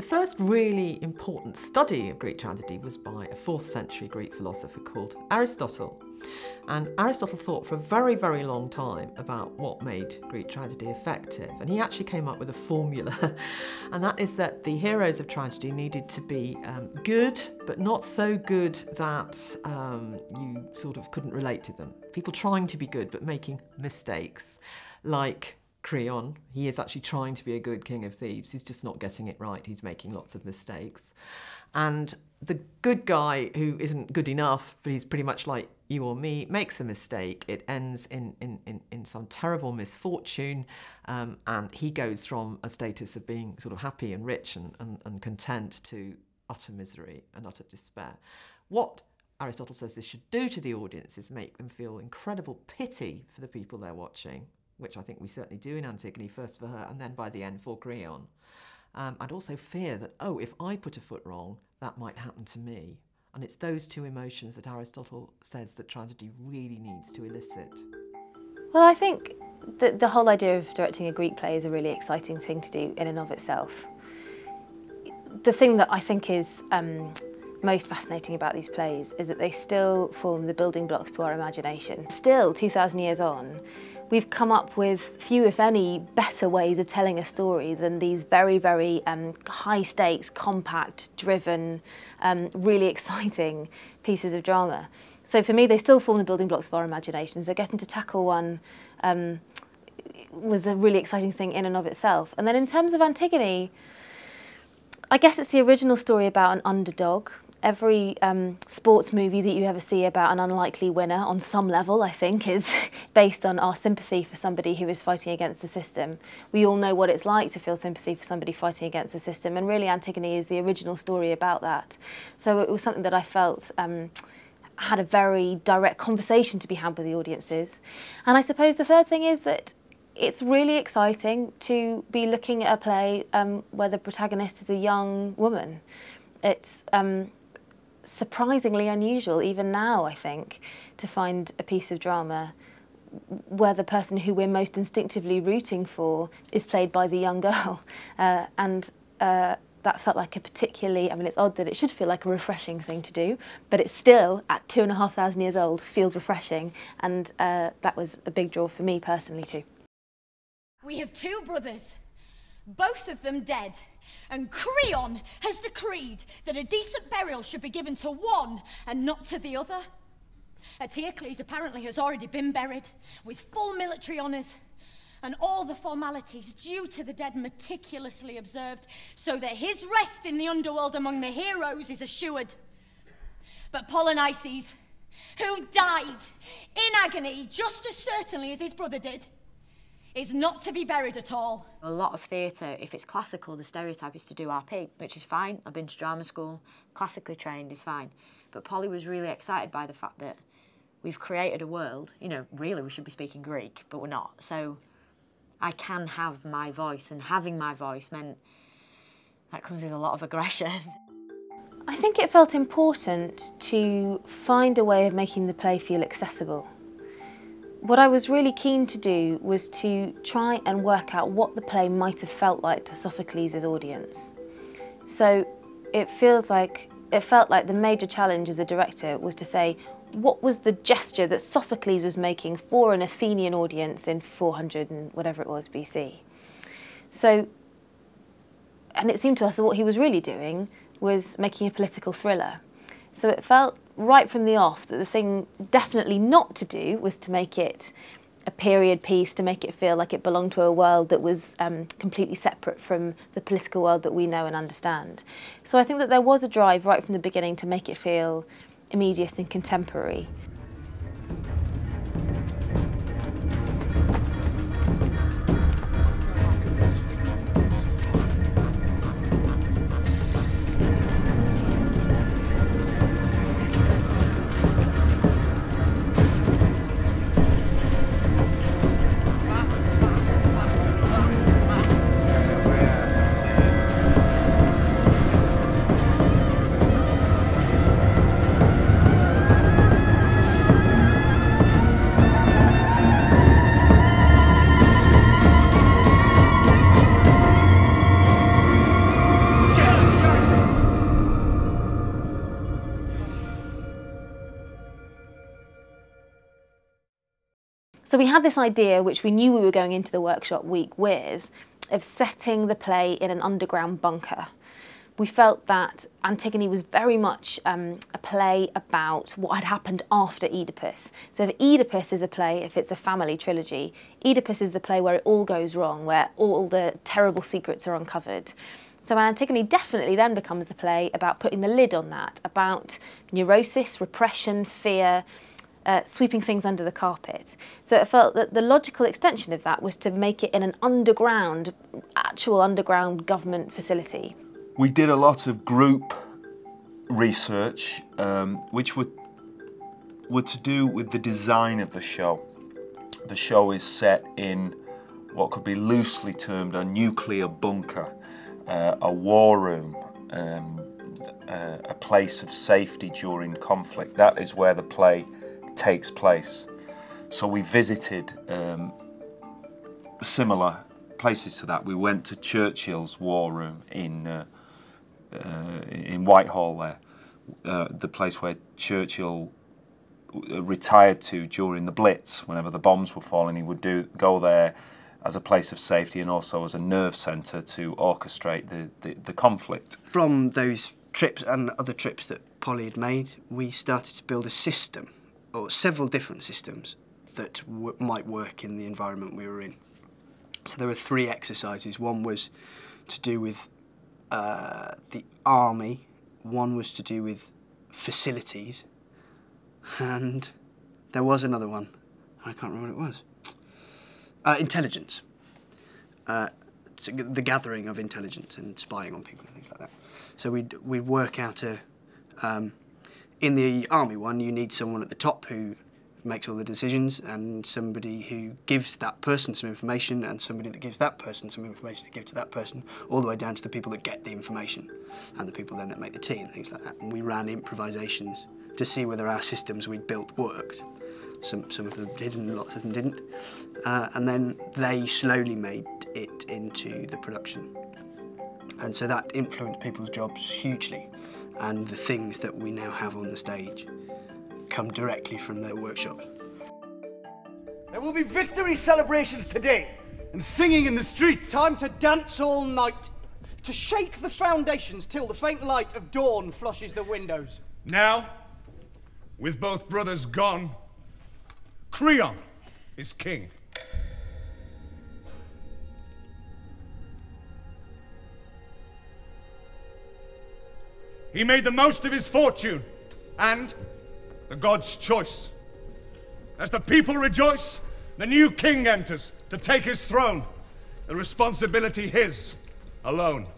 The first really important study of Greek tragedy was by a 4th century Greek philosopher called Aristotle. And Aristotle thought for a very, very long time about what made Greek tragedy effective. And he actually came up with a formula, and that is that the heroes of tragedy needed to be good, but not so good that you sort of couldn't relate to them. People trying to be good, but making mistakes, like Creon. He is actually trying to be a good king of Thebes. He's just not getting it right. He's making lots of mistakes. And the good guy who isn't good enough, but he's pretty much like you or me, makes a mistake. It ends in some terrible misfortune, and he goes from a status of being sort of happy and rich and content to utter misery and utter despair. What Aristotle says this should do to the audience is make them feel incredible pity for the people they're watching, which I think we certainly do in Antigone, first for her and then by the end for Creon. And also fear that, oh, if I put a foot wrong, that might happen to me. And it's those two emotions that Aristotle says that tragedy really needs to elicit. Well, I think that the whole idea of directing a Greek play is a really exciting thing to do in and of itself. The thing that I think is most fascinating about these plays is that they still form the building blocks to our imagination. Still, 2,000 years on, we've come up with few, if any, better ways of telling a story than these very, very high-stakes, compact, driven, really exciting pieces of drama. So for me, they still form the building blocks of our imagination. So getting to tackle one was a really exciting thing in and of itself. And then in terms of Antigone, I guess it's the original story about an underdog. Every sports movie that you ever see about an unlikely winner on some level, I think, is based on our sympathy for somebody who is fighting against the system. We all know what it's like to feel sympathy for somebody fighting against the system, and really Antigone is the original story about that. So it was something that I felt had a very direct conversation to be had with the audiences. And I suppose the third thing is that it's really exciting to be looking at a play where the protagonist is a young woman. It's surprisingly unusual, even now, I think, to find a piece of drama where the person who we're most instinctively rooting for is played by the young girl. That felt like a particularly, I mean, it's odd that it should feel like a refreshing thing to do, but it still, at 2,500 years old, feels refreshing. And that was a big draw for me personally, too. We have two brothers, both of them dead. And Creon has decreed that a decent burial should be given to one and not to the other. Eteocles apparently has already been buried, with full military honours, and all the formalities due to the dead meticulously observed, so that his rest in the underworld among the heroes is assured. But Polynices, who died in agony just as certainly as his brother did, is not to be buried at all. A lot of theatre, if it's classical, the stereotype is to do RP, which is fine. I've been to drama school, classically trained is fine. But Polly was really excited by the fact that we've created a world, you know, really we should be speaking Greek, but we're not. So I can have my voice, and having my voice meant that comes with a lot of aggression. I think it felt important to find a way of making the play feel accessible. What I was really keen to do was to try and work out what the play might have felt like to Sophocles' audience. So it felt like the major challenge as a director was to say, what was the gesture that Sophocles was making for an Athenian audience in 400 and whatever it was BC? So, and it seemed to us that what he was really doing was making a political thriller. So it felt right from the off that the thing definitely not to do was to make it a period piece, to make it feel like it belonged to a world that was completely separate from the political world that we know and understand. So I think that there was a drive right from the beginning to make it feel immediate and contemporary. So we had this idea, which we knew we were going into the workshop week with, of setting the play in an underground bunker. We felt that Antigone was very much a play about what had happened after Oedipus. So if Oedipus is a play, if it's a family trilogy, Oedipus is the play where it all goes wrong, where all the terrible secrets are uncovered. So Antigone definitely then becomes the play about putting the lid on that, about neurosis, repression, fear, sweeping things under the carpet. So it felt that the logical extension of that was to make it in an underground, actual underground government facility. We did a lot of group research, which were to do with the design of the show. The show is set in what could be loosely termed a nuclear bunker, a war room, a place of safety during conflict. That is where the play takes place. So we visited similar places to that. We went to Churchill's war room in Whitehall there, the place where Churchill retired to during the Blitz. Whenever the bombs were falling, he would go there as a place of safety and also as a nerve centre to orchestrate the conflict. From those trips and other trips that Polly had made, we started to build a system, or several different systems, that might work in the environment we were in. So there were three exercises. One was to do with the army, one was to do with facilities, and there was another one. I can't remember what it was. Intelligence. The gathering of intelligence and spying on people and things like that. So we'd work out a... in the army one, you need someone at the top who makes all the decisions, and somebody who gives that person some information, and somebody that gives that person some information to give to that person, all the way down to the people that get the information and the people then that make the tea and things like that. And we ran improvisations to see whether our systems we'd built worked. Some of them did and lots of them didn't. And then they slowly made it into the production. And so that influenced people's jobs hugely. And the things that we now have on the stage come directly from their workshops. There will be victory celebrations today and singing in the streets. Time to dance all night, to shake the foundations till the faint light of dawn flushes the windows. Now, with both brothers gone, Creon is king. He made the most of his fortune and the gods' choice. As the people rejoice, the new king enters to take his throne, the responsibility his alone.